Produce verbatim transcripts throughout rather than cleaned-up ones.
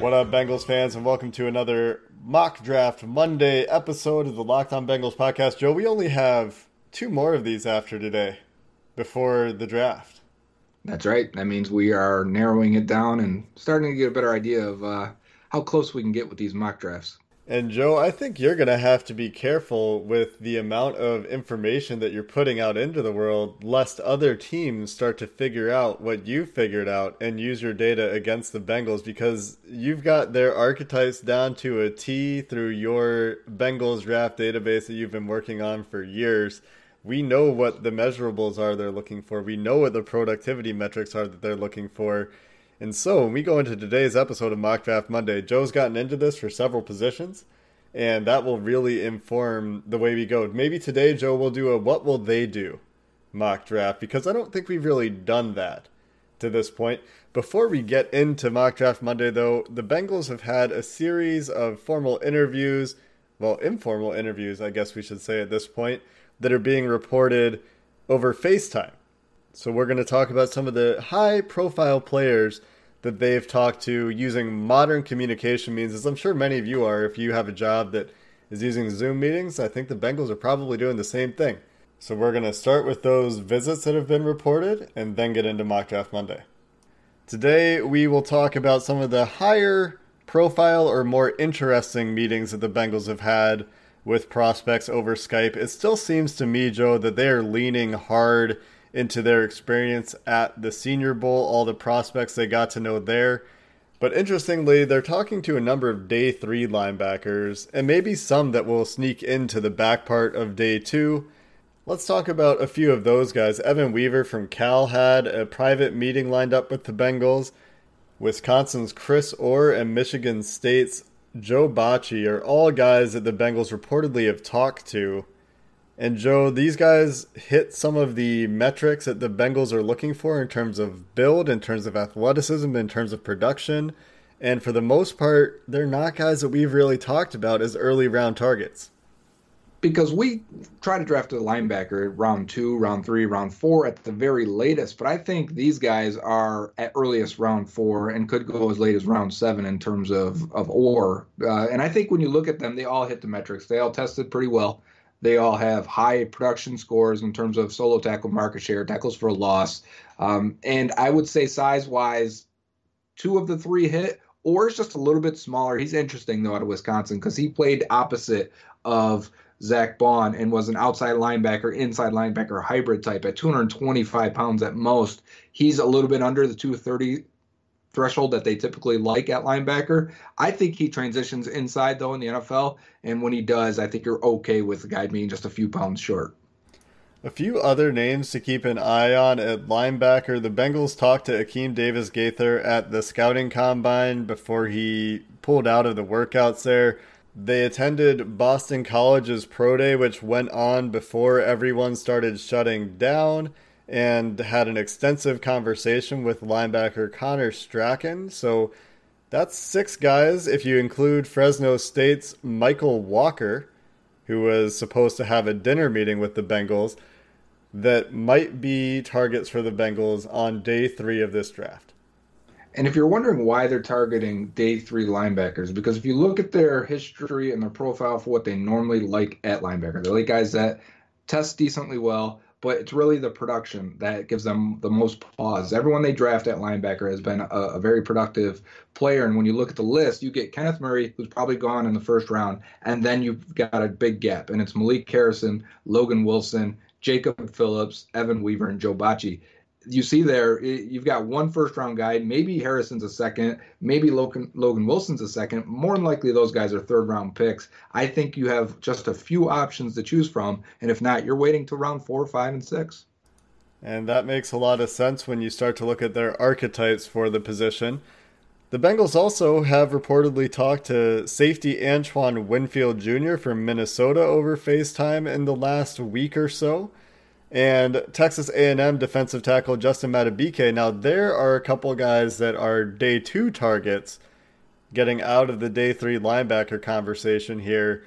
What up, Bengals fans, and welcome to another Mock Draft Monday episode of the Locked On Bengals podcast. Joe, we only have two more of these after today before the draft. That's right. That means we are narrowing it down and starting to get a better idea of uh, how close we can get with these mock drafts. And Joe, I think you're going to have to be careful with the amount of information that you're putting out into the world, lest other teams start to figure out what you figured out and use your data against the Bengals, because you've got their archetypes down to a T through your Bengals draft database that you've been working on for years. We know what the measurables are they're looking for. We know what the productivity metrics are that they're looking for. And so when we go into today's episode of Mock Draft Monday, Joe's gotten into this for several positions, and that will really inform the way we go. Maybe today, Joe, will do a what will they do mock draft, because I don't think we've really done that to this point. Before we get into Mock Draft Monday, though, the Bengals have had a series of formal interviews, well, informal interviews, I guess we should say at this point, that are being reported over FaceTime. So we're going to talk about some of the high-profile players that they've talked to using modern communication means, as I'm sure many of you are if you have a job that is using Zoom meetings. I think the Bengals are probably doing the same thing. So we're going to start with those visits that have been reported and then get into Mock Draft Monday. Today we will talk about some of the higher-profile or more interesting meetings that the Bengals have had with prospects over Skype. It still seems to me, Joe, that they are leaning hard into their experience at the Senior Bowl, all the prospects they got to know there. But interestingly, they're talking to a number of day three linebackers, and maybe some that will sneak into the back part of day two. Let's talk about a few of those guys. Evan Weaver from Cal had a private meeting lined up with the Bengals. Wisconsin's Chris Orr and Michigan State's Joe Bachie are all guys that the Bengals reportedly have talked to. And Joe, these guys hit some of the metrics that the Bengals are looking for in terms of build, in terms of athleticism, in terms of production. And for the most part, they're not guys that we've really talked about as early round targets. Because we try to draft a linebacker round two, round three, round four at the very latest. But I think these guys are at earliest round four and could go as late as round seven in terms of, of O R. Uh, and I think when you look at them, they all hit the metrics. They all tested pretty well. They all have high production scores in terms of solo tackle market share, tackles for a loss. Um, and I would say size-wise, two of the three hit, or is just a little bit smaller. He's interesting, though, out of Wisconsin because he played opposite of Zach Bond and was an outside linebacker, inside linebacker, hybrid type at two hundred twenty-five pounds at most. He's a little bit under the two thirty threshold that they typically like at linebacker. I think he transitions inside, though, in the N F L, and when he does, I think you're okay with the guy being just a few pounds short. A few other names to keep an eye on at linebacker. The Bengals talked to Akeem Davis-Gaither at the scouting combine before he pulled out of the workouts there. They attended Boston College's Pro Day, which went on before everyone started shutting down, and had an extensive conversation with linebacker Connor Strachan. So that's six guys if you include Fresno State's Michael Walker, who was supposed to have a dinner meeting with the Bengals, that might be targets for the Bengals on day three of this draft. And if you're wondering why they're targeting day three linebackers, because if you look at their history and their profile for what they normally like at linebacker, they like guys that test decently well, but it's really the production that gives them the most pause. Everyone they draft at linebacker has been a, a very productive player. And when you look at the list, you get Kenneth Murray, who's probably gone in the first round, and then you've got a big gap. And it's Malik Harrison, Logan Wilson, Jacob Phillips, Evan Weaver, and Joe Bachie. You see there, you've got one first-round guy. Maybe Harrison's a second. Maybe Logan, Logan Wilson's a second. More than likely, those guys are third-round picks. I think you have just a few options to choose from, and if not, you're waiting till round four, five, and six. And that makes a lot of sense when you start to look at their archetypes for the position. The Bengals also have reportedly talked to safety Antoine Winfield Junior from Minnesota over FaceTime in the last week or so. And Texas A and M defensive tackle Justin Madubuike. Now, there are a couple guys that are day two targets getting out of the day three linebacker conversation here.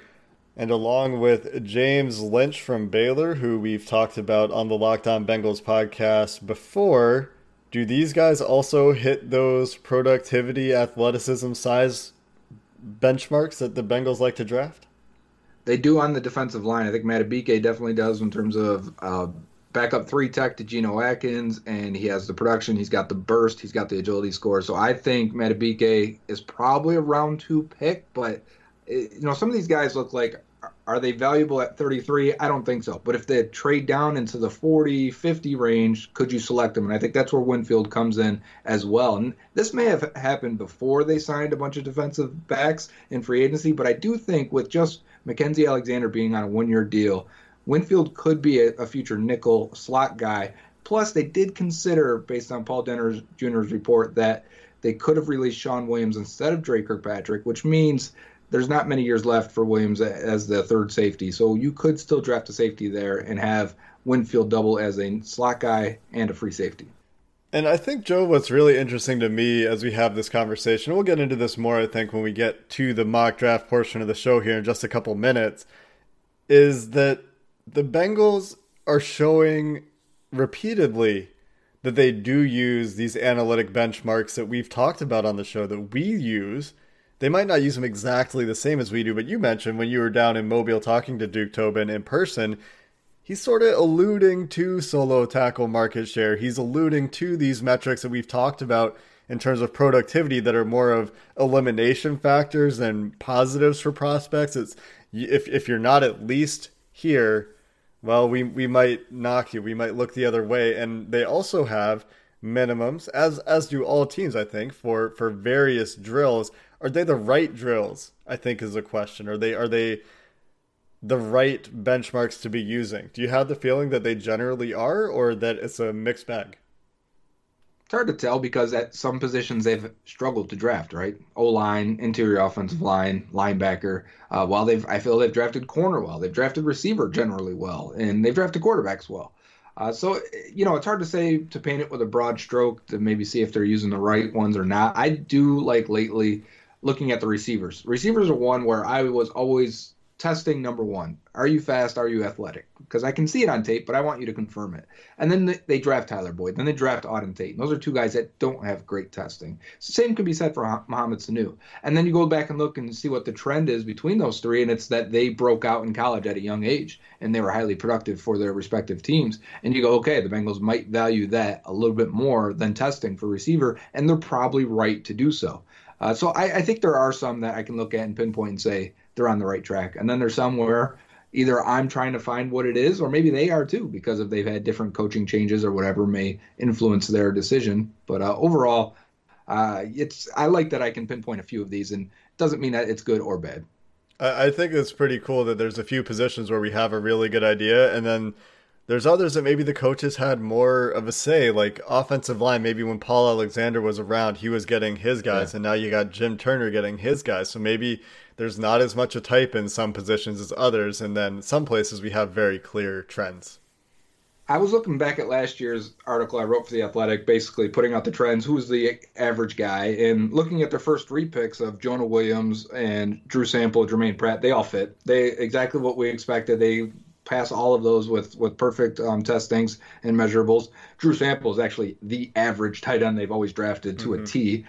And along with James Lynch from Baylor, who we've talked about on the Locked On Bengals podcast before, do these guys also hit those productivity, athleticism, size benchmarks that the Bengals like to draft? They do on the defensive line. I think Madubuike definitely does in terms of uh, backup three tech to Geno Atkins, and he has the production. He's got the burst. He's got the agility score. So I think Madubuike is probably a round two pick, but it, you know, some of these guys look like, are they valuable at thirty-three? I don't think so. But if they trade down into the forty, fifty range, could you select them? And I think that's where Winfield comes in as well. And this may have happened before they signed a bunch of defensive backs in free agency, but I do think with just Mackenzie Alexander being on a one-year deal, Winfield could be a, a future nickel slot guy. Plus, they did consider, based on Paul Denner Junior's report, that they could have released Sean Williams instead of Drake Kirkpatrick, which means there's not many years left for Williams as the third safety. So you could still draft a safety there and have Winfield double as a slot guy and a free safety. And I think, Joe, what's really interesting to me as we have this conversation, we'll get into this more, I think, when we get to the mock draft portion of the show here in just a couple minutes, is that the Bengals are showing repeatedly that they do use these analytic benchmarks that we've talked about on the show that we use. They might not use them exactly the same as we do, but you mentioned when you were down in Mobile talking to Duke Tobin in person, he's sort of alluding to solo tackle market share. He's alluding to these metrics that we've talked about in terms of productivity that are more of elimination factors and positives for prospects. It's if if you're not at least here, well, we, we might knock you. We might look the other way. And they also have minimums, as as do all teams, I think, for, for various drills. Are they the right drills, I think, is the question. Are they are they... the right benchmarks to be using? Do you have the feeling that they generally are, or that it's a mixed bag? It's hard to tell because at some positions they've struggled to draft, right? O-line, interior offensive line, linebacker. Uh, while they've, I feel they've drafted corner well, they've drafted receiver generally well, and they've drafted quarterbacks well. Uh, so, you know, it's hard to say, to paint it with a broad stroke, to maybe see if they're using the right ones or not. I do like lately looking at the receivers. Receivers are one where I was always testing number one. Are you fast? Are you athletic? Because I can see it on tape, but I want you to confirm it. And then they draft Tyler Boyd. Then they draft Auden Tate. And those are two guys that don't have great testing. Same could be said for Mohamed Sanu. And then you go back and look and see what the trend is between those three, and it's that they broke out in college at a young age, and they were highly productive for their respective teams. And you go, okay, the Bengals might value that a little bit more than testing for receiver, and they're probably right to do so. Uh, so I, I think there are some that I can look at and pinpoint and say, they're on the right track. And then there's some where either I'm trying to find what it is, or maybe they are too, because if they've had different coaching changes or whatever may influence their decision. But uh, overall, uh, it's I like that I can pinpoint a few of these, and it doesn't mean that it's good or bad. I think it's pretty cool that there's a few positions where we have a really good idea, and then there's others that maybe the coaches had more of a say, like offensive line. Maybe when Paul Alexander was around, he was getting his guys, yeah. And now you got Jim Turner getting his guys. So maybe there's not as much a type in some positions as others, and then some places we have very clear trends. I was looking back at last year's article I wrote for The Athletic, basically putting out the trends, who's the average guy, and looking at their first three picks of Jonah Williams and Drew Sample, Jermaine Pratt, they all fit. They exactly what we expected. They passed all of those with, with perfect um, testings and measurables. Drew Sample is actually the average tight end they've always drafted to mm-hmm. a T.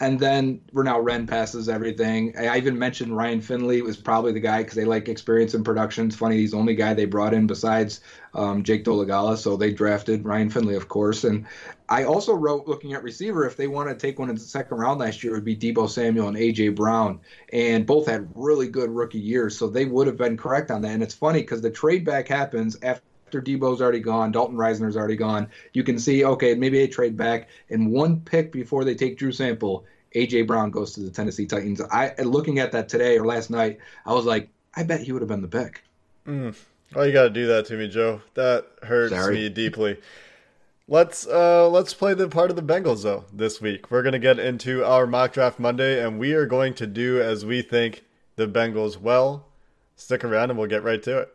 And then Ronell Wren passes everything. I even mentioned Ryan Finley was probably the guy because they like experience in production. It's funny, he's the only guy they brought in besides um, Jake Dolagala, so they drafted Ryan Finley, of course. And I also wrote, looking at receiver, if they want to take one in the second round last year, it would be Deebo Samuel and A J. Brown. And both had really good rookie years, so they would have been correct on that. And it's funny because the trade back happens after. After Debo's already gone, Dalton Risner's already gone, you can see, okay, maybe they trade back. And one pick before they take Drew Sample, A J. Brown goes to the Tennessee Titans. I Looking at that today or last night, I was like, I bet he would have been the pick. Mm. Oh, you got to do that to me, Joe. That hurts Sorry. me deeply. Let's uh, let's play the part of the Bengals, though, this week. We're going to get into our Mock Draft Monday, and we are going to do as we think the Bengals well. Stick around, and we'll get right to it.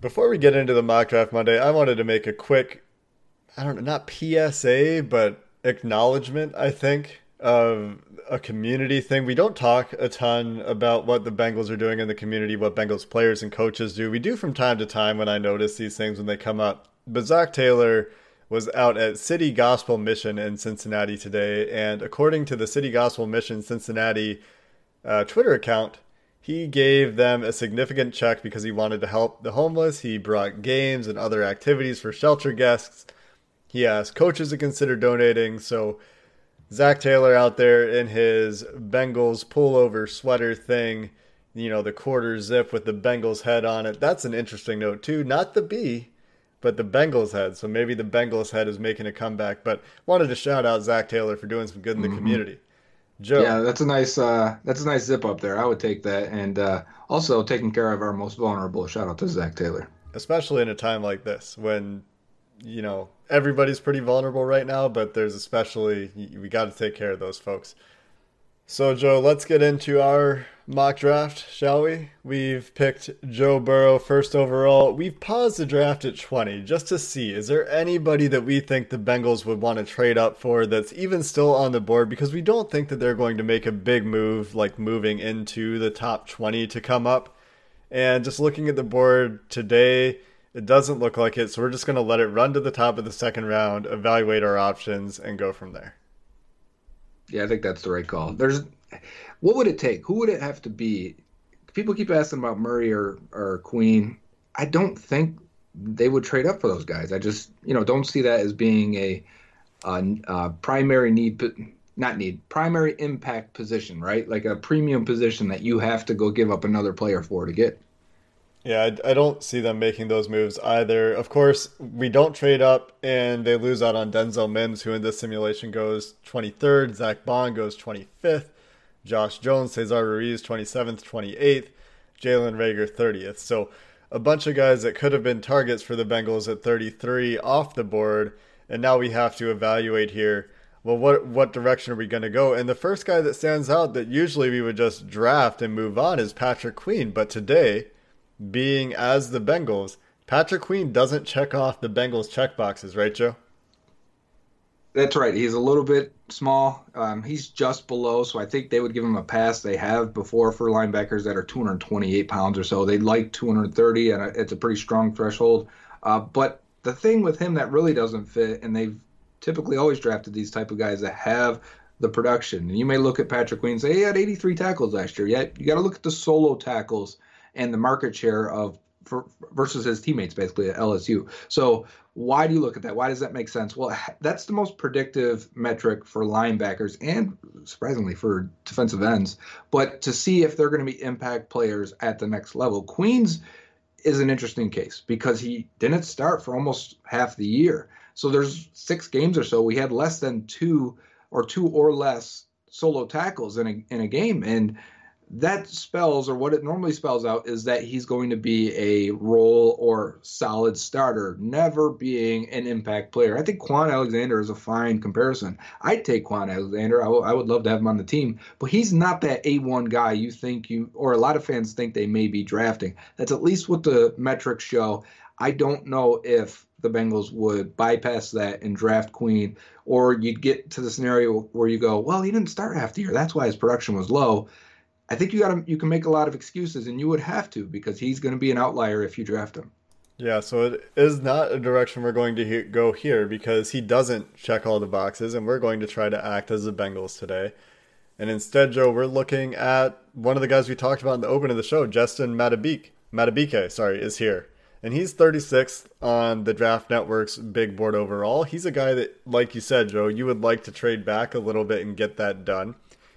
Before we get into the Mock Draft Monday, I wanted to make a quick, I don't know, not P S A, but acknowledgement, I think, of a community thing. We don't talk a ton about what the Bengals are doing in the community, what Bengals players and coaches do. We do from time to time when I notice these things when they come up. But Zach Taylor was out at City Gospel Mission in Cincinnati today. And according to the City Gospel Mission Cincinnati uh, Twitter account, he gave them a significant check because he wanted to help the homeless. He brought games and other activities for shelter guests. He asked coaches to consider donating. So Zach Taylor out there in his Bengals pullover sweater thing, you know, the quarter zip with the Bengals head on it. That's an interesting note too. Not the B, but the Bengals head. So maybe the Bengals head is making a comeback. But wanted to shout out Zach Taylor for doing some good in the mm-hmm. community. Joe. Yeah, that's a nice uh, that's a nice zip up there. I would take that. And uh, also taking care of our most vulnerable. Shout out to Zach Taylor. Especially in a time like this when, you know, everybody's pretty vulnerable right now, but there's especially, we got to take care of those folks. So, Joe, let's get into our mock draft, shall we? We've picked Joe Burrow first overall. We've paused the draft at twenty just to see, is there anybody that we think the Bengals would want to trade up for that's even still on the board? Because we don't think that they're going to make a big move, like moving into the top twenty to come up. And just looking at the board today, it doesn't look like it. So we're just going to let it run to the top of the second round, evaluate our options, and go from there. Yeah, I think that's the right call. There's, what would it take? Who would it have to be? People keep asking about Murray or, or Queen. I don't think they would trade up for those guys. I just, you know, don't see that as being a, a, a primary need, not need, primary impact position, right? Like a premium position that you have to go give up another player for to get. Yeah, I, I don't see them making those moves either. Of course, we don't trade up, and they lose out on Denzel Mims, who in this simulation goes twenty-third. Zach Bond goes twenty-fifth. Josh Jones, Cesar Ruiz, twenty-seventh, twenty-eighth. Jalen Reagor, thirtieth. So a bunch of guys that could have been targets for the Bengals at thirty-three off the board. And now we have to evaluate here, well, what, what direction are we going to go? And the first guy that stands out that usually we would just draft and move on is Patrick Queen. But today, being as the Bengals, Patrick Queen doesn't check off the Bengals check boxes, right, Joe? That's right. He's a little bit small. Um, he's just below, so I think they would give him a pass. They have before for linebackers that are two hundred twenty-eight pounds or so. They like two hundred thirty, and it's a pretty strong threshold. Uh, but the thing with him that really doesn't fit, and they've typically always drafted these type of guys that have the production. And you may look at Patrick Queen and say, hey, he had eighty-three tackles last year. Yeah, you got to look at the solo tackles and the market share of for, versus his teammates, basically, at L S U. So why do you look at that? Why does that make sense? Well, that's the most predictive metric for linebackers and, surprisingly, for defensive ends, but to see if they're going to be impact players at the next level. Queen's is an interesting case because he didn't start for almost half the year. So there's six games or so. We had less than two or two or less solo tackles in a in a game, and that spells, or what it normally spells out, is that he's going to be a role or solid starter, never being an impact player. I think Quan Alexander is a fine comparison. I'd take Quan Alexander. I, w- I would love to have him on the team, but he's not that A one guy you think you, or a lot of fans think they may be drafting. That's at least what the metrics show. I don't know if the Bengals would bypass that and draft Queen, or you'd get to the scenario where you go, well, he didn't start half the year. That's why his production was low. I think you got to, you can make a lot of excuses, and you would have to, because he's going to be an outlier if you draft him. Yeah, so it is not a direction we're going to he- go here, because he doesn't check all the boxes, and we're going to try to act as the Bengals today. And instead, Joe, we're looking at one of the guys we talked about in the open of the show, Justin Madubuike, Madubuike, sorry, is here. And he's thirty-sixth on the Draft Network's big board overall. He's a guy that, like you said, Joe, you would like to trade back a little bit and get that done.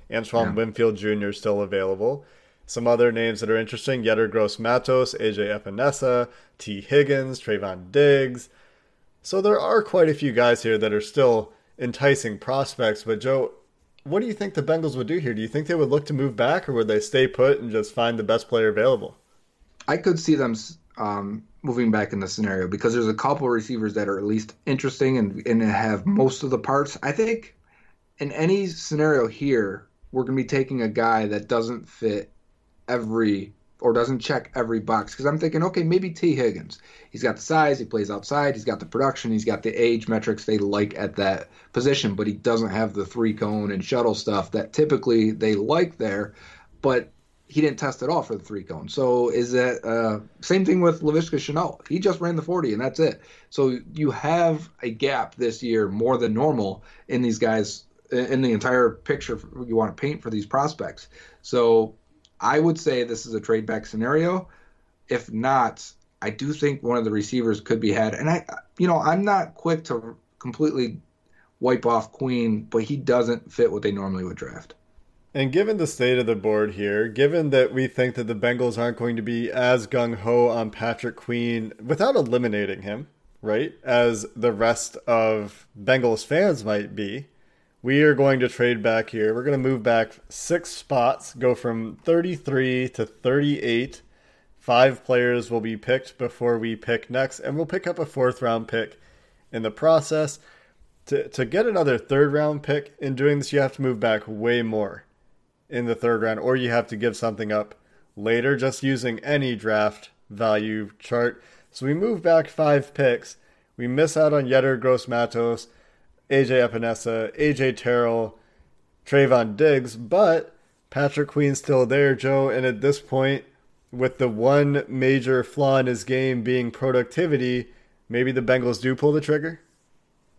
Antoine yeah. Winfield Junior is still available. Some other names that are interesting: Yetur Gross-Matos, A J Epinesa, T. Higgins, Trayvon Diggs. So there are quite a few guys here that are still enticing prospects. But Joe, what do you think the Bengals would do here? Do you think they would look to move back, or would they stay put and just find the best player available? I could see them um, moving back in this scenario, because there's a couple receivers that are at least interesting and, and have most of the parts. I think in any scenario here, we're going to be taking a guy that doesn't fit every, or doesn't check every box. Because I'm thinking, okay, maybe T. Higgins. He's got the size, he plays outside, he's got the production, he's got the age metrics they like at that position, but he doesn't have the three cone and shuttle stuff that typically they like there, but he didn't test at all for the three cone. So is that uh, same thing with Laviska Shenault. He just ran the forty, and that's it. So you have a gap this year more than normal in these guys, in the entire picture you want to paint for these prospects. So I would say this is a trade back scenario. If not, I do think one of the receivers could be had. And I, you know, I'm not quick to completely wipe off Queen, but he doesn't fit what they normally would draft. And given the state of the board here, given that we think that the Bengals aren't going to be as gung-ho on Patrick Queen without eliminating him, right, as the rest of Bengals fans might be, we are going to trade back here. We're going to move back six spots, go from thirty-three to thirty-eight. Five players will be picked before we pick next, and we'll pick up a fourth-round pick in the process. To, to get another third-round pick, in doing this, you have to move back way more in the third round, or you have to give something up later, just using any draft value chart. So we move back five picks. We miss out on Yetur Gross-Matos, A J Epinesa, A J Terrell, Trayvon Diggs, but Patrick Queen's still there, Joe. And at this point, with the one major flaw in his game being productivity, maybe the Bengals do pull the trigger?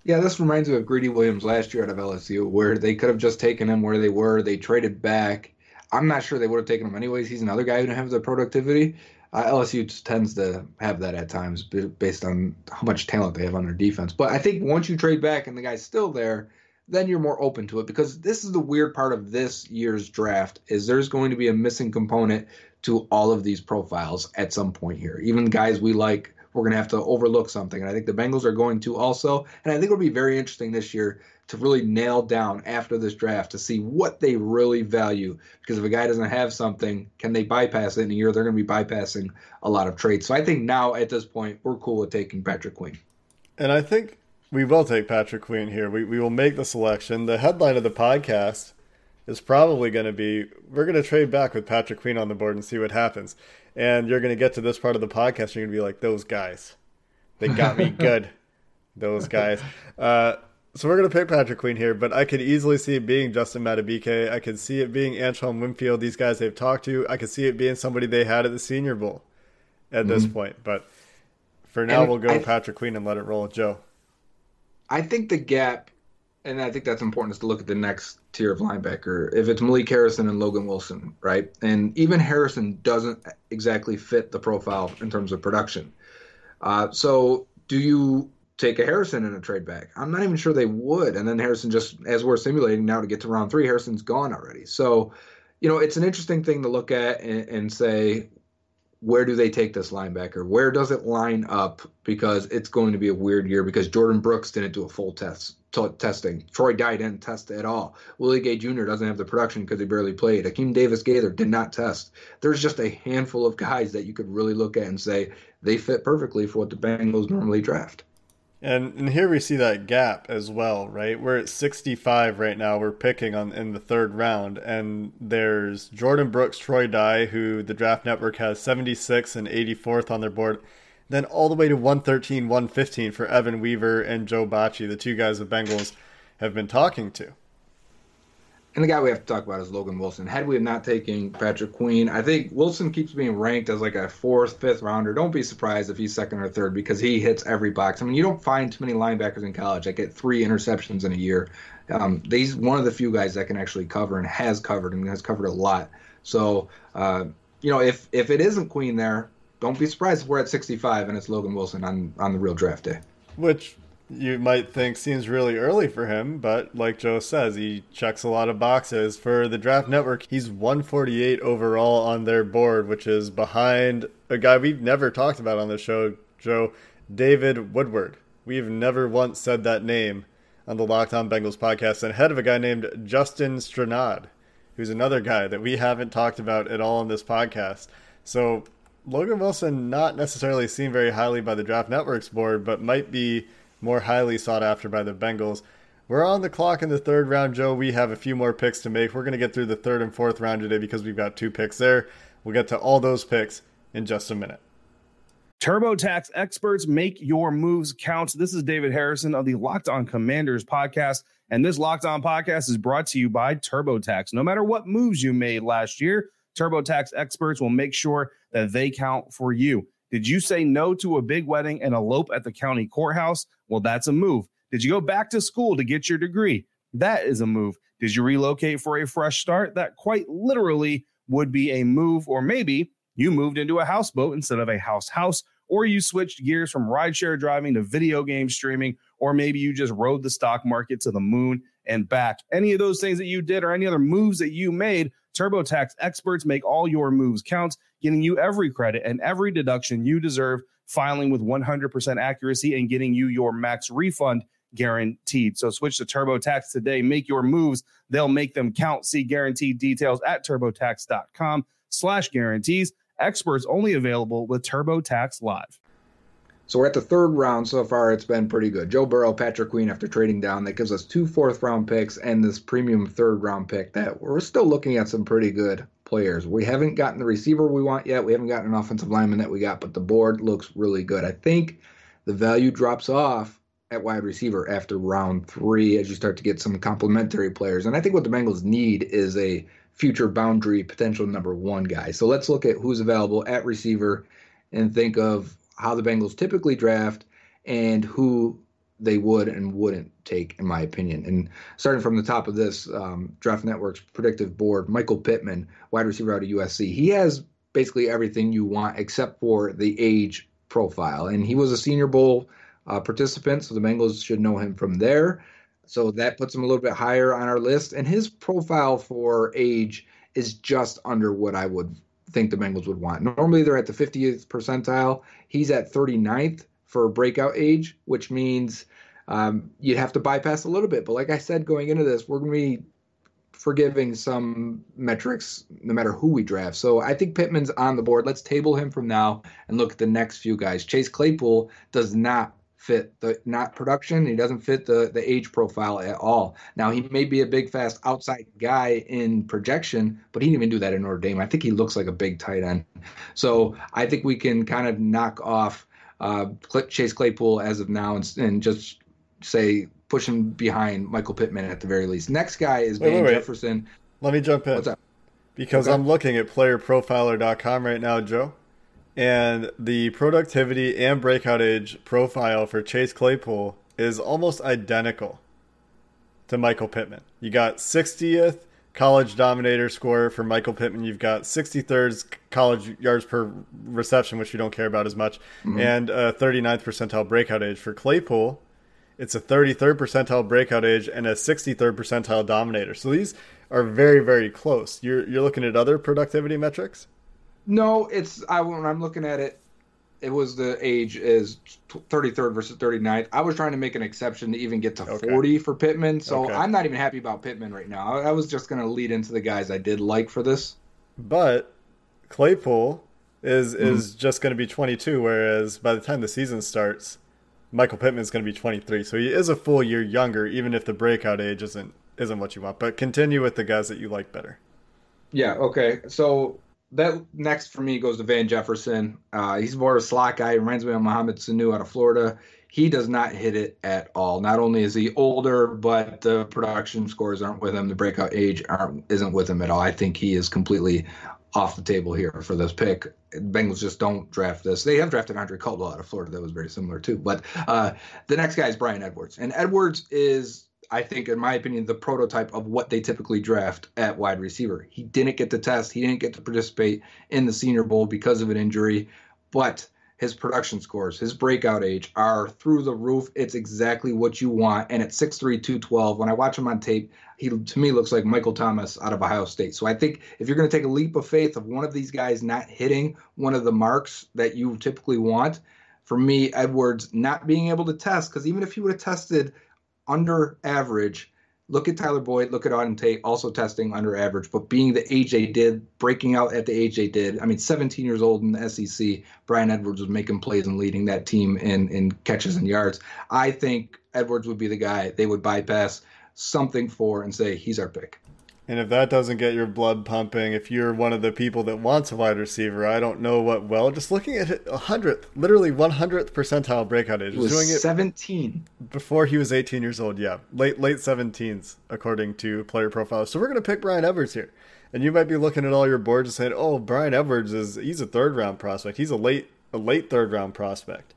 Yeah, this reminds me of Greedy Williams last year out of L S U, where they could have just taken him where they were. They traded back. I'm not sure they would have taken him anyways. He's another guy who didn't have the productivity. Uh, L S U just tends to have that at times based on how much talent they have on their defense. But I think once you trade back and the guy's still there, then you're more open to it, because this is the weird part of this year's draft is there's going to be a missing component to all of these profiles at some point here. Even guys we like, we're going to have to overlook something. And I think the Bengals are going to also. And I think it'll be very interesting this year to really nail down after this draft to see what they really value. Because if a guy doesn't have something, can they bypass it in a year? They're going to be bypassing a lot of trades. So I think now at this point, we're cool with taking Patrick Queen. And I think we will take Patrick Queen here. We, we will make the selection. The headline of the podcast is probably going to be, we're going to trade back with Patrick Queen on the board and see what happens. And you're going to get to this part of the podcast, and you're going to be like, those guys, they got me good. Those guys. Uh, so we're going to pick Patrick Queen here, but I could easily see it being Justin Madubuike. I could see it being Antoine Winfield, these guys they've talked to. I could see it being somebody they had at the Senior Bowl at mm-hmm. this point. But for now, and we'll go I, Patrick Queen and let it roll with Joe. I think the gap, and I think that's important, is to look at the next tier of linebacker. If it's Malik Harrison and Logan Wilson, right? And even Harrison doesn't exactly fit the profile in terms of production. Uh, so do you take a Harrison in a trade back? I'm not even sure they would. And then Harrison just, as we're simulating now to get to round three, Harrison's gone already. So, you know, it's an interesting thing to look at and, and say, where do they take this linebacker? Where does it line up? Because it's going to be a weird year because Jordan Brooks didn't do a full test t- testing. Troy Dye didn't test at all. Willie Gay Junior doesn't have the production because he barely played. Akeem Davis-Gaither did not test. There's just a handful of guys that you could really look at and say they fit perfectly for what the Bengals normally draft. And and here we see that gap as well, right? We're at sixty-five right now. We're picking on in the third round, and there's Jordan Brooks, Troy Dye, who the Draft Network has seventy-six and eighty-fourth on their board, then all the way to one thirteen, one fifteen for Evan Weaver and Joe Bachie, the two guys the Bengals have been talking to. And the guy we have to talk about is Logan Wilson. Had we not taken Patrick Queen, I think Wilson keeps being ranked as like a fourth, fifth rounder. Don't be surprised if he's second or third because he hits every box. I mean, you don't find too many linebackers in college that get three interceptions in a year. Um, he's one of the few guys that can actually cover and has covered and has covered a lot. So, uh, you know, if if it isn't Queen there, don't be surprised if we're at sixty-five and it's Logan Wilson on, on the real draft day. Which... you might think seems really early for him, but like Joe says, he checks a lot of boxes. For the Draft Network, he's one forty-eight overall on their board, which is behind a guy we've never talked about on the show, Joe, David Woodward. We've never once said that name on the Locked On Bengals podcast, and ahead of a guy named Justin Stranad, who's another guy that we haven't talked about at all on this podcast. So Logan Wilson, not necessarily seen very highly by the Draft Network's board, but might be more highly sought after by the Bengals. We're on the clock in the third round, Joe. We have a few more picks to make. We're going to get through the third and fourth round today because we've got two picks there. We'll get to all those picks in just a minute. TurboTax experts, make your moves count. This is David Harrison of the Locked On Commanders podcast, and this Locked On podcast is brought to you by TurboTax. No matter what moves you made last year, TurboTax experts will make sure that they count for you. Did you say no to a big wedding and elope at the county courthouse? Well, that's a move. Did you go back to school to get your degree? That is a move. Did you relocate for a fresh start? That quite literally would be a move. Or maybe you moved into a houseboat instead of a house house, or you switched gears from rideshare driving to video game streaming, or maybe you just rode the stock market to the moon and back. Any of those things that you did or any other moves that you made, TurboTax experts make all your moves count, getting you every credit and every deduction you deserve, filing with one hundred percent accuracy, and getting you your max refund guaranteed. So switch to TurboTax today. Make your moves. They'll make them count. See guaranteed details at TurboTax.com slash guarantees. Experts only available with TurboTax Live. So we're at the third round so far. It's been pretty good. Joe Burrow, Patrick Queen, after trading down, that gives us two fourth round picks and this premium third round pick that we're still looking at some pretty good players. We haven't gotten the receiver we want yet. We haven't gotten an offensive lineman that we got, but the board looks really good. I think the value drops off at wide receiver after round three as you start to get some complementary players. And I think what the Bengals need is a future boundary potential number one guy. So let's look at who's available at receiver and think of how the Bengals typically draft and who they would and wouldn't take, in my opinion. And starting from the top of this um, Draft Network's predictive board, Michael Pittman, wide receiver out of U S C, he has basically everything you want except for the age profile. And he was a Senior Bowl uh, participant, so the Bengals should know him from there. So that puts him a little bit higher on our list. And his profile for age is just under what I would think the Bengals would want. Normally they're at the fiftieth percentile. He's at thirty-ninth for breakout age, which means um, you'd have to bypass a little bit. But like I said, going into this, we're going to be forgiving some metrics no matter who we draft. So I think Pittman's on the board. Let's table him from now and look at the next few guys. Chase Claypool does not fit the not production. He doesn't fit the, the age profile at all. Now, he may be a big, fast outside guy in projection, but he didn't even do that in Notre Dame. I think he looks like a big tight end. So I think we can kind of knock off uh, Chase Claypool as of now and, and just say push him behind Michael Pittman at the very least. Next guy is Van Jefferson. Let me jump in. What's up? Because okay. I'm looking at player profiler dot com right now, Joe. And the productivity and breakout age profile for Chase Claypool is almost identical to Michael Pittman. You got sixtieth college dominator scorer for Michael Pittman. You've got sixty-third college yards per reception, which you don't care about as much, mm-hmm. and a thirty-ninth percentile breakout age. For Claypool, it's a thirty-third percentile breakout age and a sixty-third percentile dominator. So these are very, very close. You're, you're looking at other productivity metrics? No, it's I when I'm looking at it, it was the age is thirty-third versus thirty-ninth. I was trying to make an exception to even get to okay. forty for Pittman, so okay. I'm not even happy about Pittman right now. I, I was just going to lead into the guys I did like for this. But Claypool is mm. is just going to be twenty-two, whereas by the time the season starts, Michael Pittman is going to be twenty-three. So he is a full year younger, even if the breakout age isn't isn't what you want. But continue with the guys that you like better. Yeah, okay. So that next for me goes to Van Jefferson. Uh, he's more of a slot guy. He reminds me of Mohamed Sanu out of Florida. He does not hit it at all. Not only is he older, but the production scores aren't with him. The breakout age aren't, isn't with him at all. I think he is completely off the table here for this pick. Bengals just don't draft this. They have drafted Andre Caldwell out of Florida. That was very similar too. But uh, the next guy is Bryan Edwards. And Edwards is, I think, in my opinion, the prototype of what they typically draft at wide receiver. He didn't get to test. He didn't get to participate in the Senior Bowl because of an injury. But his production scores, his breakout age are through the roof. It's exactly what you want. And at six three, two twelve, when I watch him on tape, he to me looks like Michael Thomas out of Ohio State. So I think if you're going to take a leap of faith of one of these guys not hitting one of the marks that you typically want, for me, Edwards not being able to test, because even if he would have tested under average, look at Tyler Boyd, look at Auden Tate, also testing under average, but being the age they did, breaking out at the age they did. I mean, seventeen years old in the S E C, Bryan Edwards was making plays and leading that team in, in catches and yards. I think Edwards would be the guy they would bypass something for and say, he's our pick. And if that doesn't get your blood pumping, if you're one of the people that wants a wide receiver, I don't know what well. Just looking at it, one hundredth, literally one hundredth percentile breakout age. He was doing it seventeen. Before he was eighteen years old, yeah. Late late seventeens, according to player profile. So we're going to pick Bryan Edwards here. And you might be looking at all your boards and saying, oh, Bryan Edwards, is he's a third-round prospect. He's a late a late third-round prospect.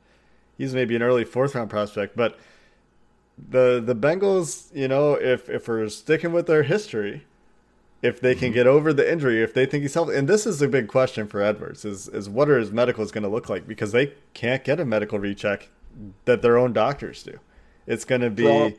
He's maybe an early fourth-round prospect. But the the Bengals, you know, if if we're sticking with their history, if they can get over the injury, if they think he's healthy. And this is a big question for Edwards, is, is what are his medicals going to look like? Because they can't get a medical recheck that their own doctors do. It's going to be... For all,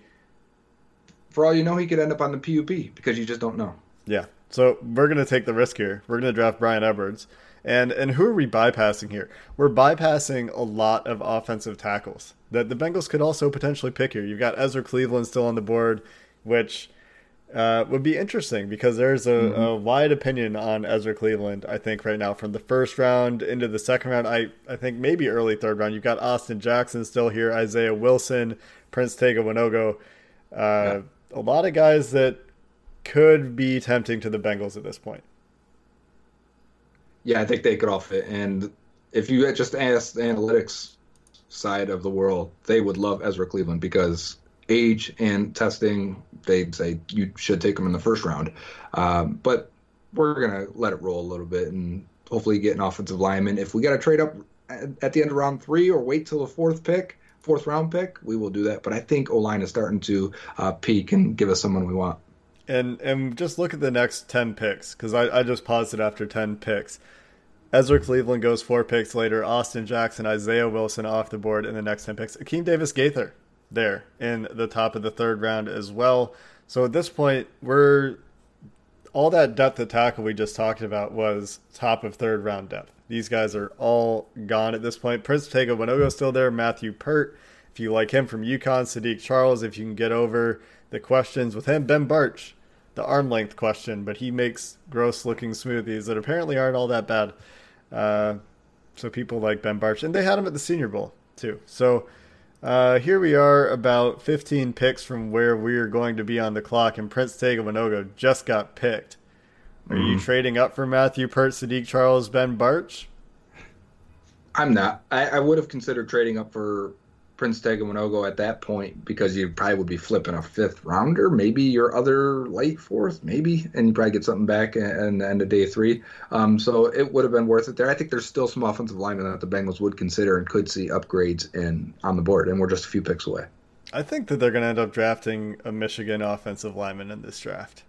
for all you know, he could end up on the P U P because you just don't know. Yeah. So we're going to take the risk here. We're going to draft Bryan Edwards. And, and who are we bypassing here? We're bypassing a lot of offensive tackles that the Bengals could also potentially pick here. You've got Ezra Cleveland still on the board, which... Uh, would be interesting because there's a, mm-hmm. a wide opinion on Ezra Cleveland, I think, right now. From the first round into the second round, I, I think maybe early third round. You've got Austin Jackson still here, Isaiah Wilson, Prince Tagovailoa. Uh, yeah. A lot of guys that could be tempting to the Bengals at this point. Yeah, I think they could all fit. And if you just ask the analytics side of the world, they would love Ezra Cleveland because age and testing, they say you should take them in the first round. Um, but we're going to let it roll a little bit and hopefully get an offensive lineman. If we got to trade up at the end of round three or wait till the fourth pick, fourth round pick, we will do that. But I think O-line is starting to uh, peak and give us someone we want. And and just look at the next ten picks, because I, I just paused it after ten picks. Ezra Cleveland goes four picks later. Austin Jackson, Isaiah Wilson off the board in the next ten picks. Akeem Davis-Gaither there in the top of the third round as well. So at this point, we're all that depth of tackle we just talked about was top of third round depth. These guys are all gone at this point. Prince Tagovailoa still there. Matthew Pert, if you like him from UConn. Sadiq Charles, if you can get over the questions with him. Ben Bartsch, the arm length question, but he makes gross looking smoothies that apparently aren't all that bad. Uh, so people like Ben Bartsch, and they had him at the Senior Bowl too. So Uh, here we are about fifteen picks from where we're going to be on the clock, and Prince Tagovailoa just got picked. Are mm. you trading up for Matthew Pert, Sadiq Charles, Ben Bartsch? I'm not. I, I would have considered trading up for Prince Tagovailoa at that point because you probably would be flipping a fifth rounder, maybe your other late fourth, maybe, and you probably get something back in the end of day three. Um, so it would have been worth it there. I think there's still some offensive linemen that the Bengals would consider and could see upgrades in on the board, and we're just a few picks away. I think that they're going to end up drafting a Michigan offensive lineman in this draft.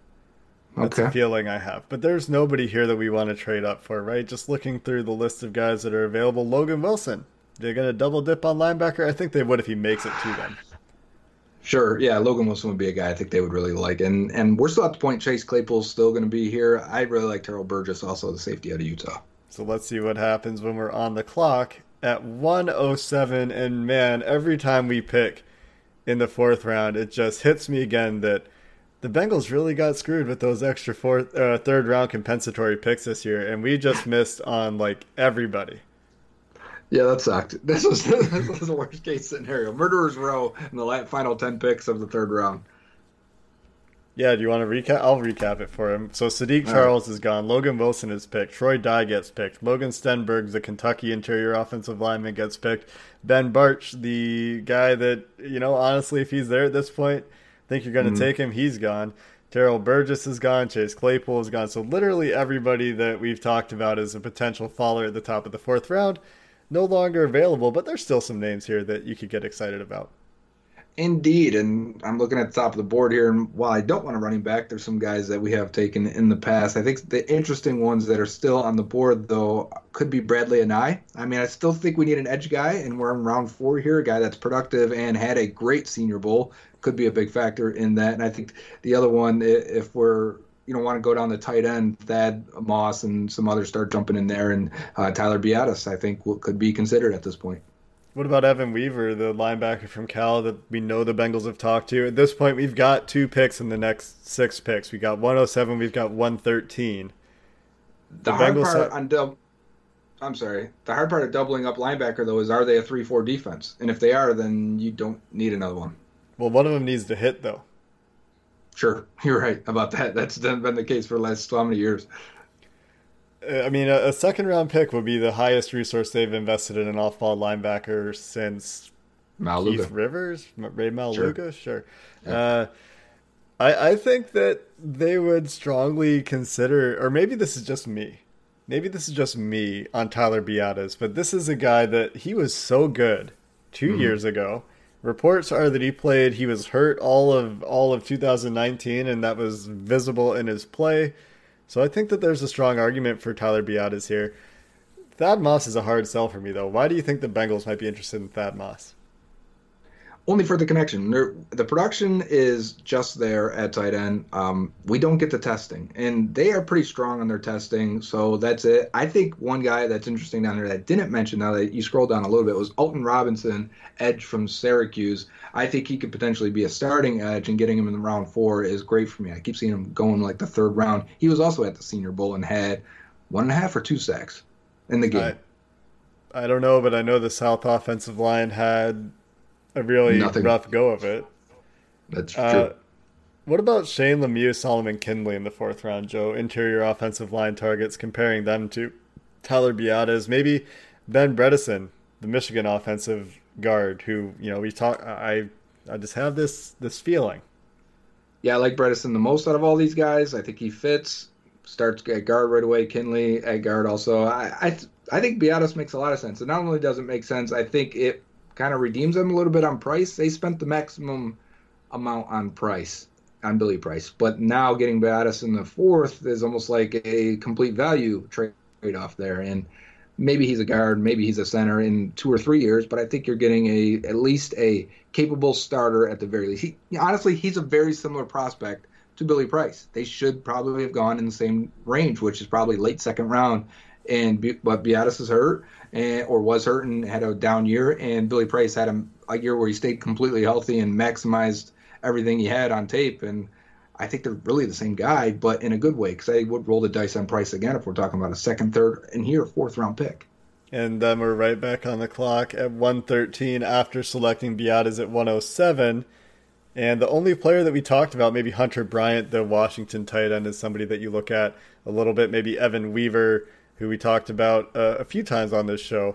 That's okay. A feeling I have. But there's nobody here that we want to trade up for, right? Just looking through the list of guys that are available, Logan Wilson. They're going to double dip on linebacker? I think they would if he makes it to them. Sure, yeah, Logan Wilson would be a guy I think they would really like. And and we're still at the point Chase Claypool's still going to be here. I really like Terrell Burgess, also the safety out of Utah. So let's see what happens when we're on the clock at one oh seven. And man, every time we pick in the fourth round, it just hits me again that the Bengals really got screwed with those extra fourth, uh, third round compensatory picks this year. And we just missed on like everybody. Yeah, that sucked. This was, this was the worst case scenario. Murderer's Row in the final ten picks of the third round. Yeah, do you want to recap? I'll recap it for him. So Sadiq Charles is gone. Logan Wilson is picked. Troy Dye gets picked. Logan Stenberg, the Kentucky interior offensive lineman, gets picked. Ben Bartsch, the guy that, you know, honestly, if he's there at this point, I think you're going to mm-hmm. take him. He's gone. Terrell Burgess is gone. Chase Claypool is gone. So literally everybody that we've talked about as a potential faller at the top of the fourth round, no longer available, but there's still some names here that you could get excited about. Indeed, and I'm looking at the top of the board here, and while I don't want a running back, there's some guys that we have taken in the past. I think the interesting ones that are still on the board, though, could be Bradley Anae. I mean, I still think we need an edge guy, and we're in round four here, a guy that's productive and had a great Senior Bowl. Could be a big factor in that, and I think the other one, if we're you don't want to go down the tight end, Thad Moss and some others start jumping in there, and uh, Tyler Beatis, I think, could be considered at this point. What about Evan Weaver, the linebacker from Cal that we know the Bengals have talked to? At this point, we've got two picks in the next six picks. We got one oh seven, we've got one thirteen. The, the hard Bengals part ha- on dub- I'm sorry. The hard part of doubling up linebacker, though, is are they a three four defense? And if they are, then you don't need another one. Well, one of them needs to hit, though. Sure, you're right about that. That's been the case for the last so many years. I mean, a second-round pick would be the highest resource they've invested in an off-ball linebacker since Maluga. Keith Rivers, Ray Maluga, sure. sure. Yeah. Uh, I, I think that they would strongly consider, or maybe this is just me. Maybe this is just me on Tyler Beatis, but this is a guy that he was so good two mm-hmm. years ago. Reports are that he played, he was hurt all of all of two thousand nineteen, and that was visible in his play. So I think that there's a strong argument for Tyler Beatis here. Thad Moss is a hard sell for me, though. Why do you think the Bengals might be interested in Thad Moss? Only for the connection. The production is just there at tight end. Um, we don't get the testing, and they are pretty strong on their testing, so that's it. I think one guy that's interesting down there that I didn't mention, now that you scroll down a little bit, was Alton Robinson, edge from Syracuse. I think he could potentially be a starting edge, and getting him in the round four is great for me. I keep seeing him going like the third round. He was also at the Senior Bowl and had one and a half or two sacks in the game. I, I don't know, but I know the South offensive line had – a really Nothing. rough go of it. That's true. Uh, what about Shane Lemieux, Solomon Kindley in the fourth round, Joe? Interior offensive line targets, comparing them to Tyler Beatis. Maybe Ben Bredesen, the Michigan offensive guard, who, you know, we talk. I I just have this this feeling. Yeah, I like Bredesen the most out of all these guys. I think he fits. Starts at guard right away. Kindley at guard also. I, I, I think Beatis makes a lot of sense. And not only does it make sense, I think it kind of redeems them a little bit on price. They spent the maximum amount on price, on Billy Price. But now getting Beatis in the fourth is almost like a complete value trade-off there. And maybe he's a guard, maybe he's a center in two or three years, but I think you're getting a at least a capable starter at the very least. He, honestly, he's a very similar prospect to Billy Price. They should probably have gone in the same range, which is probably late second round. And but Beatis is hurt, and, or was hurt, and had a down year. And Billy Price had a, a year where he stayed completely healthy and maximized everything he had on tape. And I think they're really the same guy, but in a good way, because I would roll the dice on Price again if we're talking about a second, third, and here fourth round pick. And then we're right back on the clock at one thirteen after selecting Beatis at one oh seven. And the only player that we talked about, maybe Hunter Bryant, the Washington tight end, is somebody that you look at a little bit. Maybe Evan Weaver, who we talked about uh, a few times on this show.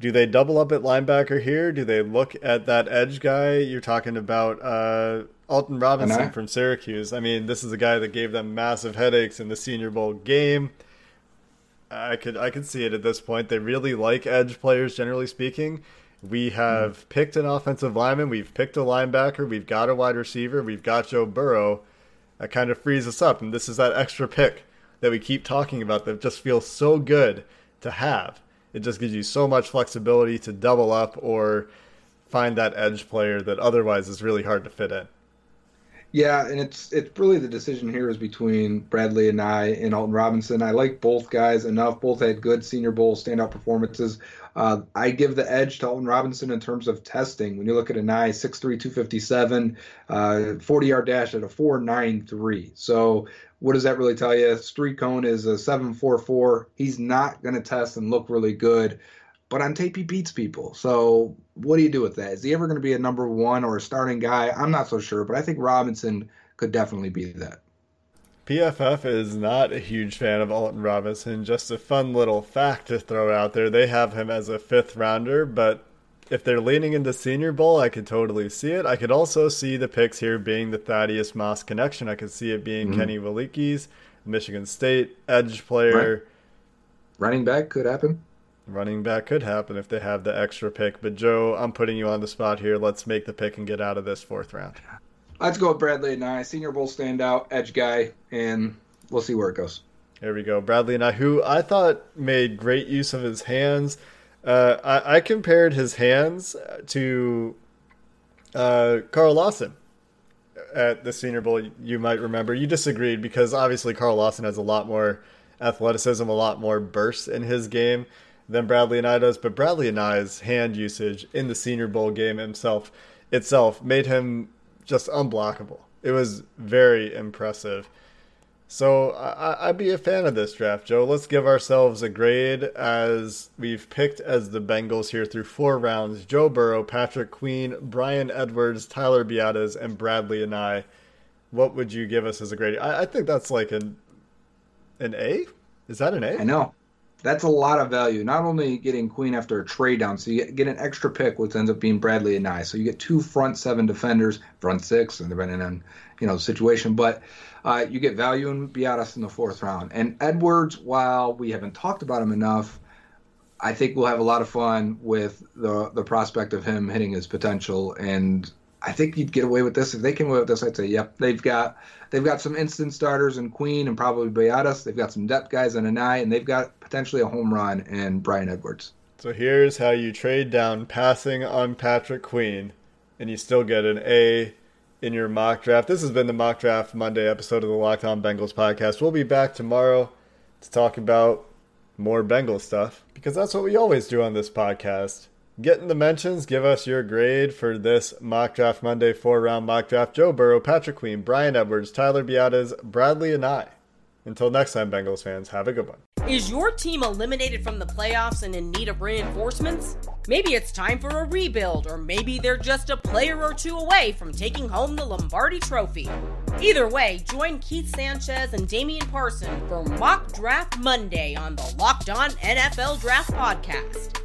Do they double up at linebacker here? Do they look at that edge guy? You're talking about uh, Alton Robinson from Syracuse. I mean, this is a guy that gave them massive headaches in the Senior Bowl game. I could I could see it at this point. They really like edge players, generally speaking. We have mm. picked an offensive lineman. We've picked a linebacker. We've got a wide receiver. We've got Joe Burrow. That kind of frees us up, and this is that extra pick that we keep talking about that just feels so good to have. It just gives you so much flexibility to double up or find that edge player that otherwise is really hard to fit in. Yeah, and it's it's really the decision here is between Bradley and I and Alton Robinson. I like both guys enough. Both had good Senior Bowl standout performances. Uh, I give the edge to Alton Robinson in terms of testing. When you look at Anai, six three, two fifty-seven, uh, forty-yard dash at a four ninety-three. So what does that really tell you? Street Cone is a seven forty-four. He's not going to test and look really good. But on tape, he beats people. So what do you do with that? Is he ever going to be a number one or a starting guy? I'm not so sure, but I think Robinson could definitely be that. P F F is not a huge fan of Alton Robinson. Just a fun little fact to throw out there. They have him as a fifth rounder, but if they're leaning into Senior Bowl, I could totally see it. I could also see the picks here being the Thaddeus Moss connection. I could see it being mm-hmm. Kenny Wiliki's, Michigan State, edge player. Right. Running back could happen. Running back could happen if they have the extra pick. But, Joe, I'm putting you on the spot here. Let's make the pick and get out of this fourth round. Let's go with Bradley and I, Senior Bowl standout, edge guy, and we'll see where it goes. There we go. Bradley and I, who I thought made great use of his hands. Uh, I, I compared his hands to uh, Carl Lawson at the Senior Bowl, you might remember. You disagreed because, obviously, Carl Lawson has a lot more athleticism, a lot more burst in his game than Bradley and I does, but Bradley and I's hand usage in the Senior Bowl game himself itself made him just unblockable. It was very impressive. So I, I'd be a fan of this draft, Joe. Let's give ourselves a grade as we've picked as the Bengals here through four rounds. Joe Burrow, Patrick Queen, Bryan Edwards, Tyler Biadasz, and Bradley and I. What would you give us as a grade? I, I think that's like an an A? Is that an A? I know. That's a lot of value. Not only getting Queen after a trade down, so you get an extra pick, which ends up being Bradley and I. So you get two front seven defenders, front six, and depending on you know the situation. But uh, you get value in Biadasz in the fourth round. And Edwards, while we haven't talked about him enough, I think we'll have a lot of fun with the the prospect of him hitting his potential. And I think you'd get away with this. If they came away with this, I'd say, yep, they've got they've got some instant starters in Queen and probably Biadasz. They've got some depth guys in Anai, and they've got potentially a home run in Bryan Edwards. So here's how you trade down passing on Patrick Queen, and you still get an A in your mock draft. This has been the Mock Draft Monday episode of the Locked On Bengals podcast. We'll be back tomorrow to talk about more Bengals stuff, because that's what we always do on this podcast. Get in the mentions. Give us your grade for this Mock Draft Monday four-round mock draft. Joe Burrow, Patrick Queen, Bryan Edwards, Tyler Biadasz, Bradley and I. Until next time, Bengals fans, have a good one. Is your team eliminated from the playoffs and in need of reinforcements? Maybe it's time for a rebuild, or maybe they're just a player or two away from taking home the Lombardi Trophy. Either way, join Keith Sanchez and Damian Parson for Mock Draft Monday on the Locked On N F L Draft Podcast.